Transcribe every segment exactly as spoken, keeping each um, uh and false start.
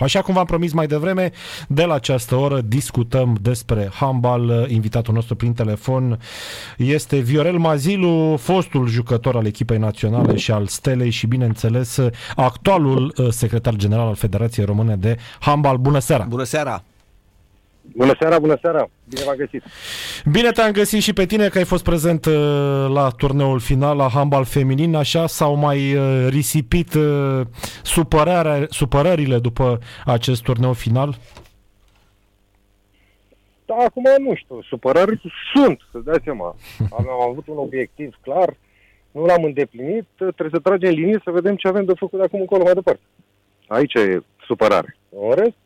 Așa cum v-am promis mai devreme, de la această oră discutăm despre handbal. Invitatul nostru prin telefon este Viorel Mazilu, fostul jucător al echipei naționale și al Stelei și, bineînțeles, actualul secretar general al Federației Române de Handbal. Bună seara! Bună seara! Bună seara, bună seara! Bine v-am găsit! Bine te-am găsit și pe tine, că ai fost prezent la turneul final, la handbal feminin. Așa, s-au mai risipit supărările după acest turneu final? Da, acum nu știu. Supărări sunt, să-ți dai seama. Am avut un obiectiv clar, nu l-am îndeplinit, trebuie să tragem linie să vedem ce avem de făcut de acum încolo mai departe. Aici e supărare. În rest,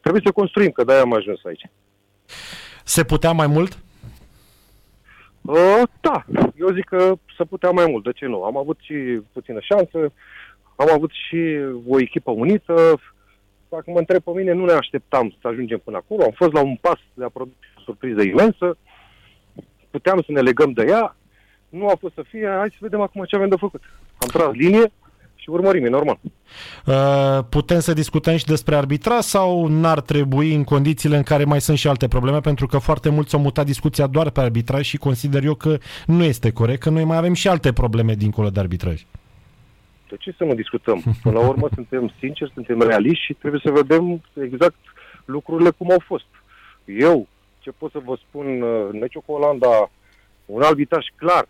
trebuie să construim, că de-aia am ajuns aici. Se putea mai mult? Uh, da, eu zic că se putea mai mult, de ce nu? Am avut și puțină șansă, am avut și o echipă unită. Dacă mă întreb pe mine, nu ne așteptam să ajungem până acolo. Am fost la un pas de a produce o surpriză imensă, puteam să ne legăm de ea, nu a fost să fie, hai să vedem acum ce avem de făcut. Am tras linie și urmărim, e normal. Putem să discutăm și despre arbitra sau n-ar trebui, în condițiile în care mai sunt și alte probleme, pentru că foarte mulți au mutat discuția doar pe arbitraj și consider eu că nu este corect, că noi mai avem și alte probleme dincolo de arbitraj. De ce să nu discutăm? Până la urmă suntem sinceri, suntem realiști și trebuie să vedem exact lucrurile cum au fost. Eu, ce pot să vă spun, meciul cu Olanda, un arbitraj clar,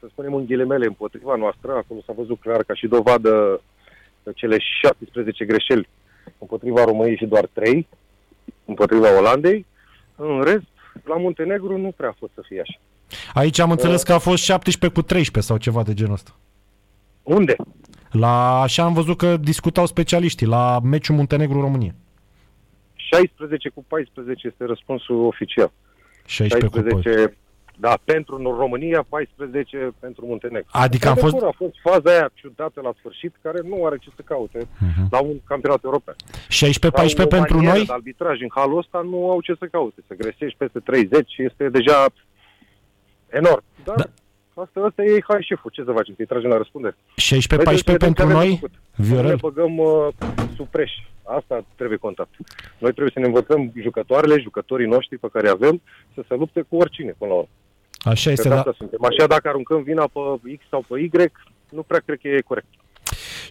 să spunem în ghilimele, împotriva noastră, acolo s-a văzut clar, ca și dovadă, cele șaptesprezece greșeli împotriva României și doar trei împotriva Olandei. În rest, la Muntenegru nu prea a fost să fie așa. Aici am înțeles că a fost șaptesprezece cu treisprezece sau ceva de genul ăsta. Unde? La, așa am văzut că discutau specialiștii, la meciul Muntenegru-România. șaisprezece cu paisprezece este răspunsul oficial. șaisprezece, șaisprezece cu paisprezece. Da, pentru România, paisprezece pentru Muntenegru. Adică am fost... a fost faza aia ciudată la sfârșit, care nu are ce să caute uh-huh. la un campionat european. șaisprezece paisprezece pentru noi? De arbitraj în halul ăsta nu au ce să caute. Să greșești peste treizeci este deja enorm. Dar da. asta, asta e hai șeful. Ce să facem? Să-i tragem la răspundere. șaisprezece paisprezece pentru noi? Viorel? Ne băgăm uh, supreși. Asta trebuie contat. Noi trebuie să ne învățăm jucătoarele, jucătorii noștri pe care avem, să se lupte cu oricine până la urmă. Așa este, da. Așa, dacă aruncăm vina pe X sau pe Y, nu prea cred că e corect.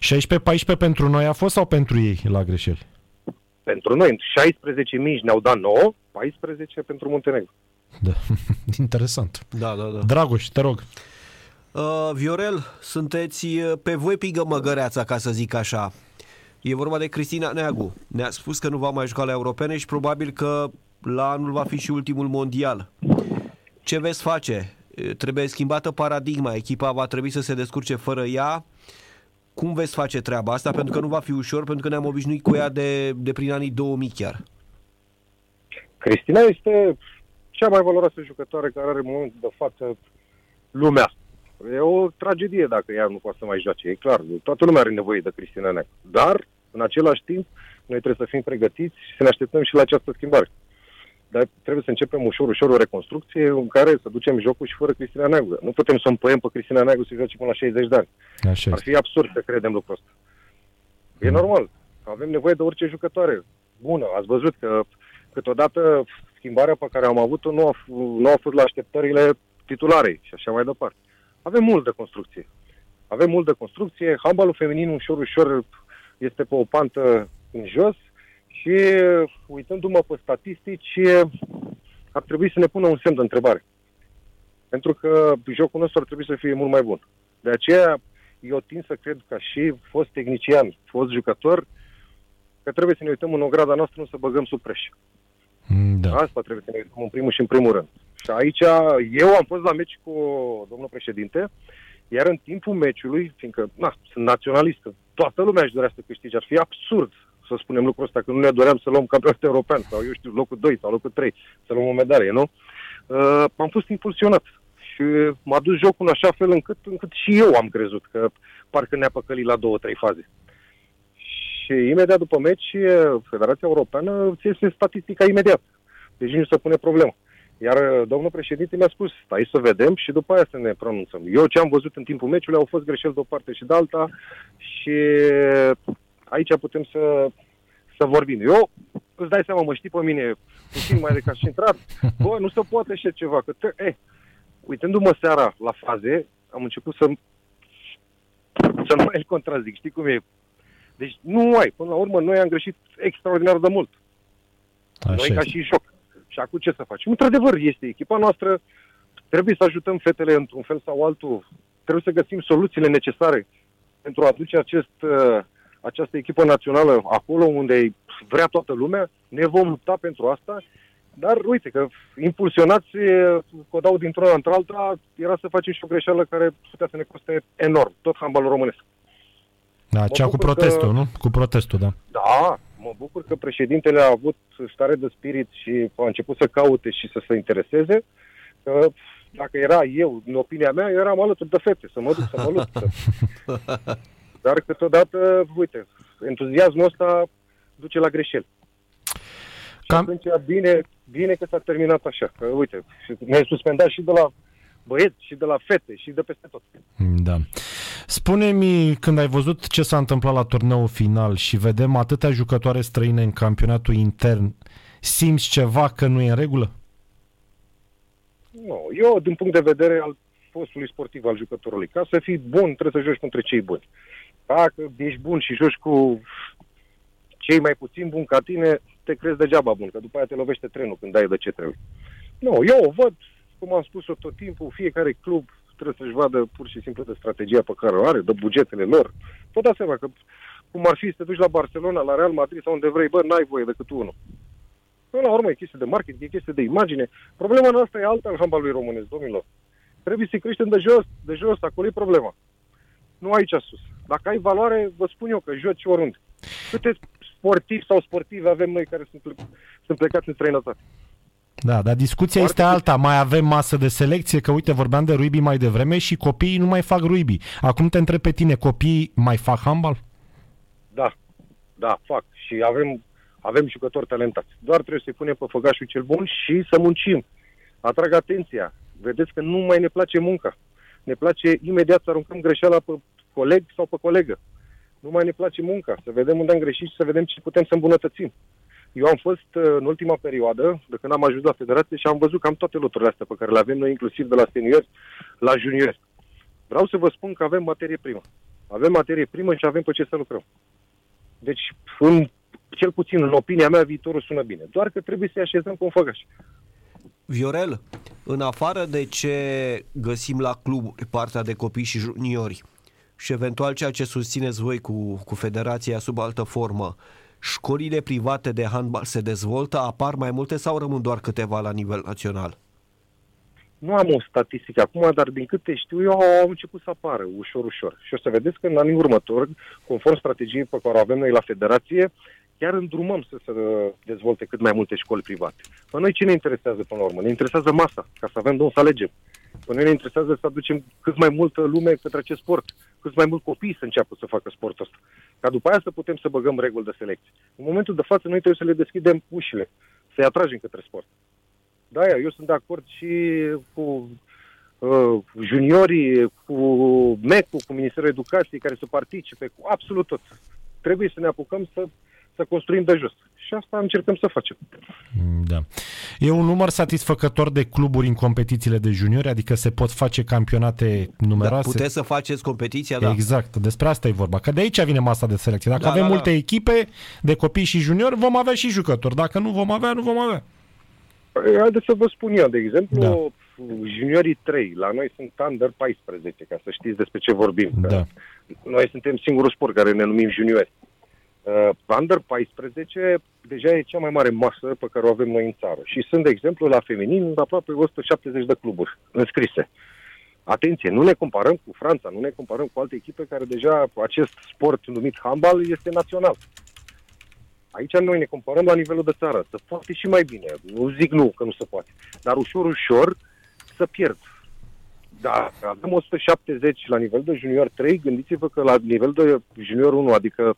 șaisprezece paisprezece pentru noi a fost sau pentru ei la greșeli? Pentru noi, șaisprezece mici ne-au dat nouă, paisprezece pentru Muntenegru. Da, interesant. Da, da, da. Dragoș, te rog. Uh, Viorel, sunteți pe voi pigă măgăreața, ca să zic așa. E vorba de Cristina Neagu. Ne-a spus că nu va mai juca la europene și probabil că la anul va fi și ultimul mondial. Ce veți face? Trebuie schimbată paradigma. Echipa va trebui să se descurce fără ea. Cum veți face treaba asta? Pentru că nu va fi ușor, pentru că ne-am obișnuit cu ea de, de prin anii două mii chiar. Cristina este cea mai valoroasă jucătoare care are în momentul de față lumea. E o tragedie dacă ea nu poate să mai joace. E clar, toată lumea are nevoie de Cristina Neagu. Dar, în același timp, noi trebuie să fim pregătiți și să ne așteptăm și la această schimbare. Dar trebuie să începem ușor, ușor o reconstrucție în care să ducem jocul și fără Cristina Neagu. Nu putem să împăiem pe Cristina Neagu să joace până la șaizeci de ani. Așa. Ar fi absurd să credem lucrul ăsta. E normal. Avem nevoie de orice jucătoare bună. Ați văzut că câteodată schimbarea pe care am avut-o nu a, f- nu a fost la așteptările titularei și așa mai departe. Avem mult de construcție. Avem mult de construcție. Handbalul feminin ușor, ușor este pe o pantă în jos. Și uitându-mă pe statistici, ar trebui să ne pună un semn de întrebare. Pentru că jocul nostru ar trebui să fie mult mai bun. De aceea, eu tind să cred, ca și fost tehnician, fost jucător, că trebuie să ne uităm în ograda noastră, nu să băgăm sub preș. Da. Asta trebuie să ne uităm în primul și în primul rând. Și aici, eu am fost la meci cu domnul președinte, iar în timpul meciului, fiindcă na, sunt naționalistă, toată lumea își dorea să câștige, ar fi absurd să spunem lucrul ăsta, că nu ne doream să luăm campionatul european sau, eu știu, locul doi sau locul trei, să luăm o medalie, nu? Uh, am fost impulsionat și m-a dus jocul în așa fel încât, încât și eu am crezut că parcă ne-a păcălit la două, trei faze. Și imediat după meci, Federația Europeană îți iese statistica imediat. Deci nu se pune problemă. Iar domnul președinte mi-a spus, stai să vedem și după aia să ne pronunțăm. Eu ce am văzut în timpul meciului au fost greșeli de o parte și de alta și... aici putem să, să vorbim. Eu, îți dai seama, mă știi pe mine, puțin mai recascentrat, bă, nu se poate așa ceva. Că te, eh, uitându-mă seara la faze, am început să, să nu mai contrazic, știi cum e? Deci nu ai, până la urmă, noi am greșit extraordinar de mult. Așa noi este. Ca și joc. Și acum ce să facem? Într-adevăr, este echipa noastră, trebuie să ajutăm fetele într-un fel sau altul, trebuie să găsim soluțiile necesare pentru a aduce acest, această echipă națională acolo unde vrea toată lumea, ne vom lupta pentru asta, dar uite că impulsionați, că o dau dintr-una într-alta, era să facem și o greșeală care putea să ne coste enorm, tot handbalul românesc. Da, cea cu protestul, că... nu? Cu protestul, da. Da, mă bucur că președintele a avut stare de spirit și a început să caute și să se intereseze, că dacă era eu, în opinia mea, eu eram alături de fete, să mă duc, să mă lupt. Să... Dar câteodată, uite, entuziasmul ăsta duce la greșeli. Cam... Și atunci, bine, bine că s-a terminat așa, că uite, ne-ai suspendat și de la băieți, și de la fete, și de peste tot. Da. Spune-mi, când ai văzut ce s-a întâmplat la turneul final și vedem atâtea jucătoare străine în campionatul intern, simți ceva că nu e în regulă? Nu, eu, din punct de vedere al postului sportiv al jucătorului, ca să fii bun, trebuie să joci între cei buni. Dacă ești bun și joci cu cei mai puțin buni ca tine, te crezi degeaba bun, că după aia te lovește trenul când dai de ce trebuie. Nu, eu o văd, cum am spus-o tot timpul, fiecare club trebuie să-și vadă pur și simplu de strategia pe care o are, de bugetele lor. Vă dați seama că cum ar fi să te duci la Barcelona, la Real Madrid sau unde vrei, bă, n-ai voie decât unul. Până la urmă e chestie de marketing, e chestie de imagine. Problema noastră e alta în handbalului românesc, domnilor. Trebuie să creștem de jos, de jos, acolo e problema. Nu aici sus. Dacă ai valoare, vă spun eu că joci oriunde. Câte sportivi sau sportive avem noi care sunt, ple- sunt plecați în străinătate? Da, dar discuția foarte este alta. Mai avem masă de selecție, că uite, vorbeam de rugby mai devreme și copiii nu mai fac rugby. Acum te întreb pe tine, copiii mai fac handbal? Da, da, fac. Și avem, avem jucători talentați. Doar trebuie să-i punem pe făgașul cel bun și să muncim. Atrag atenția. Vedeți că nu mai ne place munca. Ne place imediat să aruncăm greșeala pe coleg sau pe colegă. Nu mai ne place munca. Să vedem unde am greșit și să vedem ce putem să îmbunătățim. Eu am fost în ultima perioadă, de când am ajuns la federație și am văzut cam toate loturile astea pe care le avem noi, inclusiv de la seniori la juniori. Vreau să vă spun că avem materie primă. Avem materie primă și avem pe ce să lucrăm. Deci, în, cel puțin în opinia mea, viitorul sună bine. Doar că trebuie să-i așezăm cu un făgaș. Viorel, în afară de ce găsim la club partea de copii și juniori și eventual ceea ce susțineți voi cu, cu federația sub altă formă, școlile private de handbal se dezvoltă, apar mai multe sau rămân doar câteva la nivel național? Nu am o statistică acum, dar din câte știu eu, au început să apară ușor, ușor. Și o să vedeți că în anii următori, conform strategiei pe care o avem noi la federație, chiar îndrumăm să se dezvolte cât mai multe școli private. Pe noi ce ne interesează până la urmă? Ne interesează masa, ca să avem de unde să alegem. Pe noi ne interesează să aducem cât mai multă lume către acest sport, cât mai mult copii să înceapă să facă sportul ăsta. Ca după aia să putem să băgăm reguli de selecție. În momentul de față noi trebuie să le deschidem ușile, să-i atragem către sport. Da, eu sunt de acord și cu uh, juniorii, cu M E C-ul, cu Ministerul Educației care să participe, cu absolut tot. Trebuie să ne apucăm să, să construim de jos. Și asta încercăm să facem. Da. E un număr satisfăcător de cluburi în competițiile de juniori, adică se pot face campionate numeroase. Da, puteți să faceți competiția, da. Exact, despre asta e vorba, că de aici vine masa de selecție. Dacă da, avem da, multe da. echipe de copii și juniori, vom avea și jucători. Dacă nu vom avea, nu vom avea. Haideți să vă spun eu, de exemplu, da. juniorii trei, la noi sunt under paisprezece, ca să știți despre ce vorbim. Da. Noi suntem singurul sport care ne numim juniori. Uh, under paisprezece deja e cea mai mare masă pe care o avem noi în țară. Și sunt, de exemplu, la feminin aproape o sută șaptezeci de cluburi înscrise. Atenție, nu ne comparăm cu Franța, nu ne comparăm cu alte echipe care deja acest sport numit handbal este național. Aici noi ne comparăm la nivelul de țară. Se poate și mai bine. Nu zic nu că nu se poate. Dar ușor, ușor să pierd. Da, avem o sută șaptezeci la nivel de junior trei. Gândiți-vă că la nivel de junior unu, adică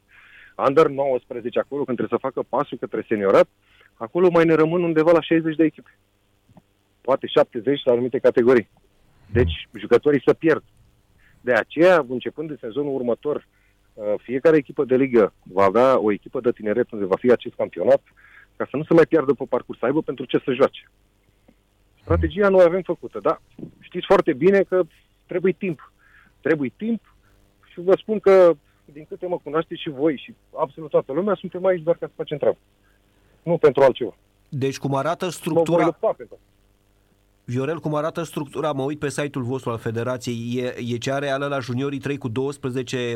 Under nouăsprezece, acolo când trebuie să facă pasul către seniorat, acolo mai ne rămân undeva la șaizeci de echipe. Poate șaptezeci la anumite categorii. Deci, jucătorii se pierd. De aceea, începând de sezonul următor, Fiecare echipă de ligă va avea o echipă de tineret unde va fi acest campionat, ca să nu se mai piardă pe parcurs, să aibă pentru ce să joace. Strategia noi avem făcută, dar știți foarte bine că trebuie timp. Trebuie timp și vă spun că, din câte mă cunoașteți și voi și absolut toată lumea, suntem aici doar ca să facem treabă. Nu pentru altceva. Deci cum arată structura... Mă voi lupta, Viorel, cum arată structura, mă uit pe site-ul vostru al Federației, e, e cea reală la juniorii trei cu douăsprezece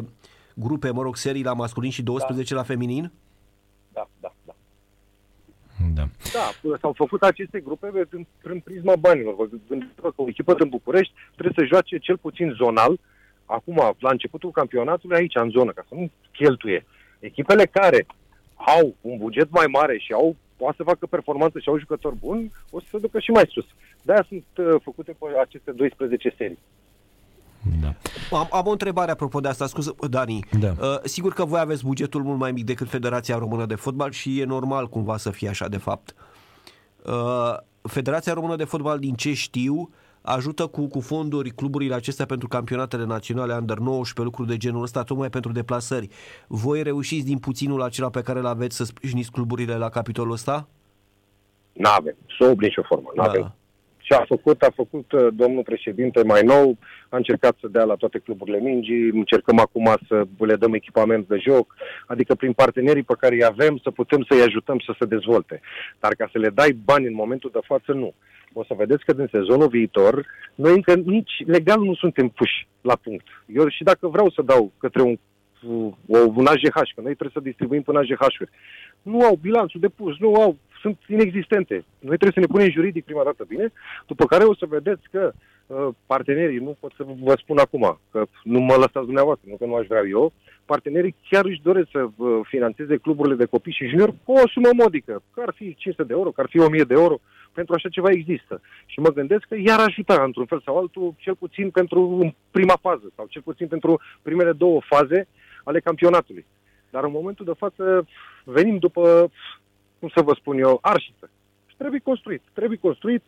grupe, mă rog, serii la masculin și douăsprezece da. La feminin? Da, da, da. Da. Da, s-au făcut aceste grupe prin prisma banilor. Vă gândiți că o echipă din București trebuie să joace cel puțin zonal, acum, la începutul campionatului, aici, în zonă, ca să nu cheltuie. Echipele care au un buget mai mare și au poate să facă performanță și au jucători buni, o să se ducă și mai sus. De-aia sunt uh, făcute pe aceste douăsprezece serii. Da. Am, am o întrebare apropo de asta, scuze, Dani. Da. Uh, sigur că voi aveți bugetul mult mai mic decât Federația Română de Fotbal și e normal cumva să fie așa de fapt. Uh, Federația Română de Fotbal, din ce știu, ajută cu, cu fonduri cluburile acestea pentru campionatele naționale under nouăsprezece, lucruri de genul ăsta, tocmai pentru deplasări. Voi reușiți din puținul acela pe care îl aveți să sprijiniți cluburile la capitolul ăsta? N-avem, sub nicio formă, n-avem. Da. Ce a făcut, a făcut domnul președinte mai nou, a încercat să dea la toate cluburile mingii, încercăm acum să le dăm echipament de joc, adică prin partenerii pe care îi avem să putem să-i ajutăm să se dezvolte. Dar ca să le dai bani în momentul de față, nu. O să vedeți că din sezonul viitor, noi încă nici legal nu suntem puși la punct. Eu și dacă vreau să dau către un, un A G H, că noi trebuie să distribuim până A G H-uri, nu au bilanțul de pus, nu au, sunt inexistente. Noi trebuie să ne punem juridic prima dată bine, după care o să vedeți că uh, partenerii, nu pot să vă spun acum, că nu mă lăsați dumneavoastră, nu că nu aș vrea eu, partenerii chiar își doresc să uh, finanțeze cluburile de copii și juniori cu o sumă modică, că ar fi cinci sute de euro, că ar fi o mie de euro, pentru așa ceva există. Și mă gândesc că i-ar ajuta într-un fel sau altul, cel puțin pentru prima fază, sau cel puțin pentru primele două faze ale campionatului. Dar în momentul de față venim după, cum să vă spun eu, arșiță. Și trebuie construit. Trebuie construit.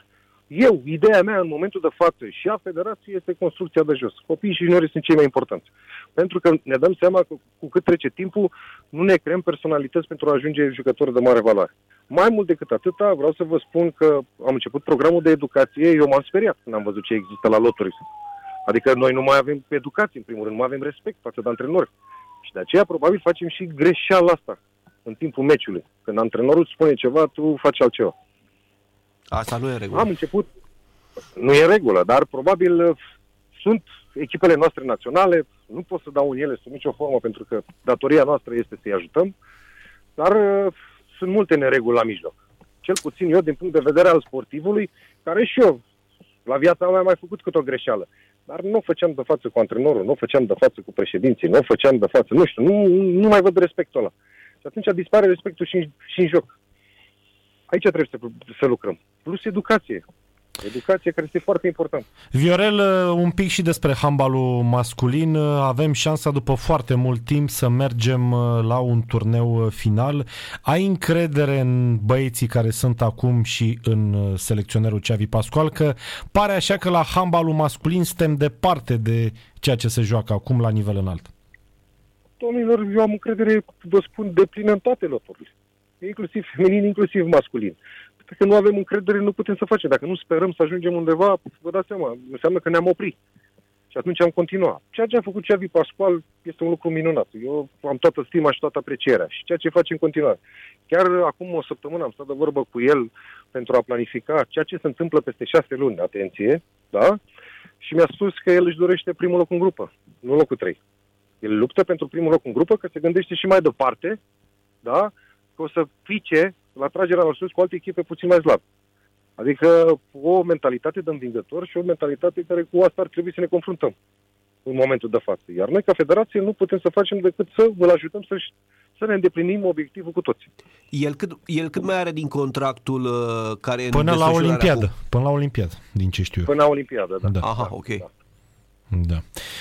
Eu, ideea mea în momentul de față și a federației este construcția de jos. Copiii și juniorii sunt cei mai importanți. Pentru că ne dăm seama că cu cât trece timpul, nu ne creăm personalități pentru a ajunge jucători de mare valoare. Mai mult decât atâta, vreau să vă spun că am început programul de educație, eu m-am speriat când am văzut ce există la loturi. Adică noi nu mai avem educație, în primul rând, nu mai avem respect față de antrenori. Și de aceea, probabil, facem și greșeala asta în timpul meciului. Când antrenorul spune ceva, tu faci altceva. Asta nu e regulă. Am început, nu e regulă, dar probabil sunt echipele noastre naționale, nu pot să dau în ele sub nicio formă, pentru că datoria noastră este să-i ajutăm, dar sunt multe nereguli la mijloc. Cel puțin eu, din punct de vedere al sportivului, care și eu, la viața mea, am mai făcut cât o greșeală. Dar nu o făceam de față cu antrenorul, nu o făceam de față cu președinții, nu o făceam de față, nu știu, nu, nu mai văd respectul ăla. Și atunci dispare respectul și în, și în joc. Aici trebuie să, să lucrăm. Plus educație. Educație care este foarte importantă. Viorel, un pic și despre handbalul masculin. Avem șansa după foarte mult timp să mergem la un turneu final. Ai încredere în băieții care sunt acum și în selecționerul Xavi Pascual? Că pare așa că la handbalul masculin suntem departe de ceea ce se joacă acum la nivel înalt. Domnilor, eu am încredere, vă spun, deplină în toate loturile. Inclusiv feminin, inclusiv masculin. Dacă nu avem încredere, nu putem să facem. Dacă nu sperăm să ajungem undeva, vă dați seama, înseamnă că ne-am oprit. Și atunci am continuat. Ceea ce a făcut Xavi Pascual este un lucru minunat. Eu am toată stima și toată aprecierea și ceea ce face în continuare. Chiar acum o săptămână am stat de vorbă cu el pentru a planifica ceea ce se întâmplă peste șase luni, atenție, da? Și mi-a spus că el își dorește primul loc în grupă, nu locul trei. El luptă pentru primul loc în grupă, că se gândește și mai departe, da? Că o să pice la tragerea lor sus cu alte echipe puțin mai slab. Adică o mentalitate de învingător și o mentalitate care cu asta ar trebui să ne confruntăm în momentul de față. Iar noi, ca federație, nu putem să facem decât să îl ajutăm să-și, să ne îndeplinim obiectivul cu toți. El cât, el cât mai are din contractul uh, care e până la Olimpiadă. Acum? Până la Olimpiadă, din ce știu eu. Până la Olimpiadă, da. Da. Aha, ok. Da. Da.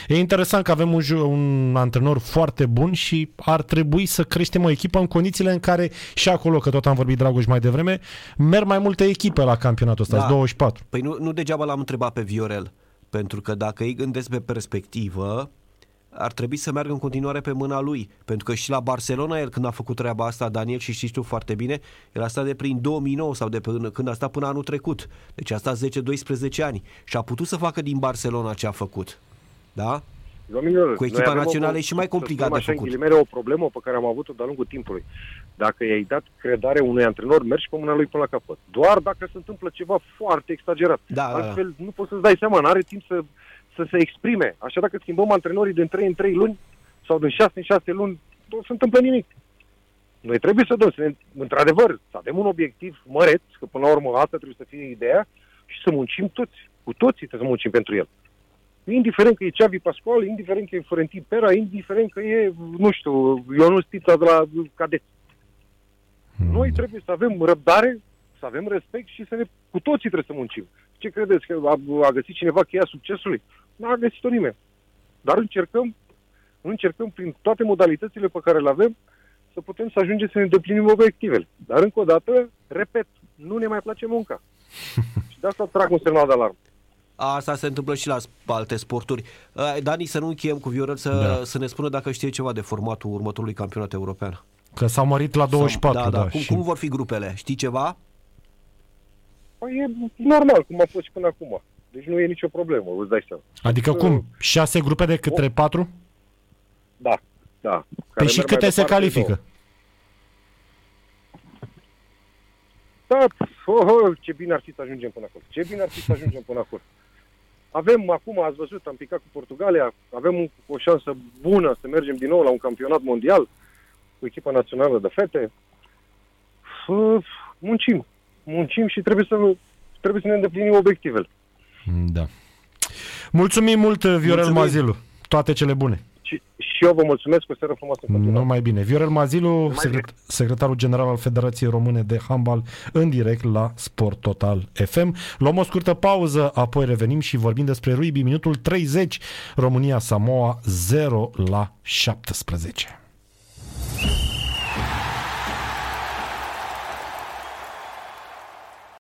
E interesant că avem un, un antrenor foarte bun și ar trebui să creștem o echipă în condițiile în care și acolo, că tot am vorbit, Dragoș, mai devreme, merg mai multe echipe la campionatul ăsta, da. douăzeci și patru. Păi nu, nu degeaba l-am întrebat pe Viorel, pentru că dacă îi gândesc pe perspectivă, ar trebui să meargă în continuare pe mâna lui, pentru că și la Barcelona el când a făcut treaba asta, Daniel, și știi tu foarte bine, el a stat de prin două mii nouă sau de până, când a stat până anul trecut, deci a stat zece doisprezece ani și a putut să facă din Barcelona ce a făcut, da? Domnilor, cu echipa națională o, e și mai complicat de făcut. Așa, o problemă pe care am avut-o de-a lungul timpului. Dacă i-ai dat credare unui antrenor, mergi pe mâna lui până la capăt. Doar dacă se întâmplă ceva foarte exagerat. Da, altfel da. Nu poți să-ți dai seama, n-are timp să, să se exprime. Așa, dacă schimbăm antrenorii din trei în trei luni sau din șase în șase luni, nu se întâmplă nimic. Noi trebuie să dăm, să ne, într-adevăr, să avem un obiectiv măreț, că până la urmă asta trebuie să fie ideea, și să muncim toți, cu toții să muncim pentru el. Indiferent că e Xavi Pascual, indiferent că e Florentin Pera, indiferent că e, nu știu, Ionul Stita de la cadeți. Noi trebuie să avem răbdare, să avem respect și să ne, cu toții trebuie să muncim. Ce credeți? Că a, a găsit cineva cheia succesului? N-a găsit-o nimeni. Dar încercăm, încercăm prin toate modalitățile pe care le avem să putem să ajungem să ne îndeplinim obiectivele. Dar încă o dată, repet, nu ne mai place munca. Și de asta trag un semnal de alarmă. Asta se întâmplă și la alte sporturi. Dani, să nu încheiem cu Viorel, să, da. să ne spună dacă știe ceva de formatul următorului campionat european. Că s-a mărit la douăzeci și patru. Da, da. Da. Cum, și... cum vor fi grupele? Știi ceva? Păi e normal, cum a fost și până acum. Deci nu e nicio problemă, îți dai seama. Adică uh, cum? șase grupe de către patru? Da, da. Păi și câte se califică? Da, oh, oh, ce bine ar fi să ajungem până acolo. Ce bine ar fi să ajungem până acolo. Avem acum, ați văzut, am picat cu Portugalia, avem o șansă bună să mergem din nou la un campionat mondial cu echipa națională de fete. F- muncim. Muncim și trebuie să, trebuie să ne îndeplinim obiectivele. Da. Mulțumim mult, Viorel Mazilu. Toate cele bune. Și, și eu vă mulțumesc, o seară frumoasă. Numai bine. Viorel Mazilu, secret, secretarul general al Federației Române de Handbal, în direct la Sport Total F M. Luăm o scurtă pauză, apoi revenim și vorbim despre rugby. Minutul treizeci, România Samoa zero la șaptesprezece.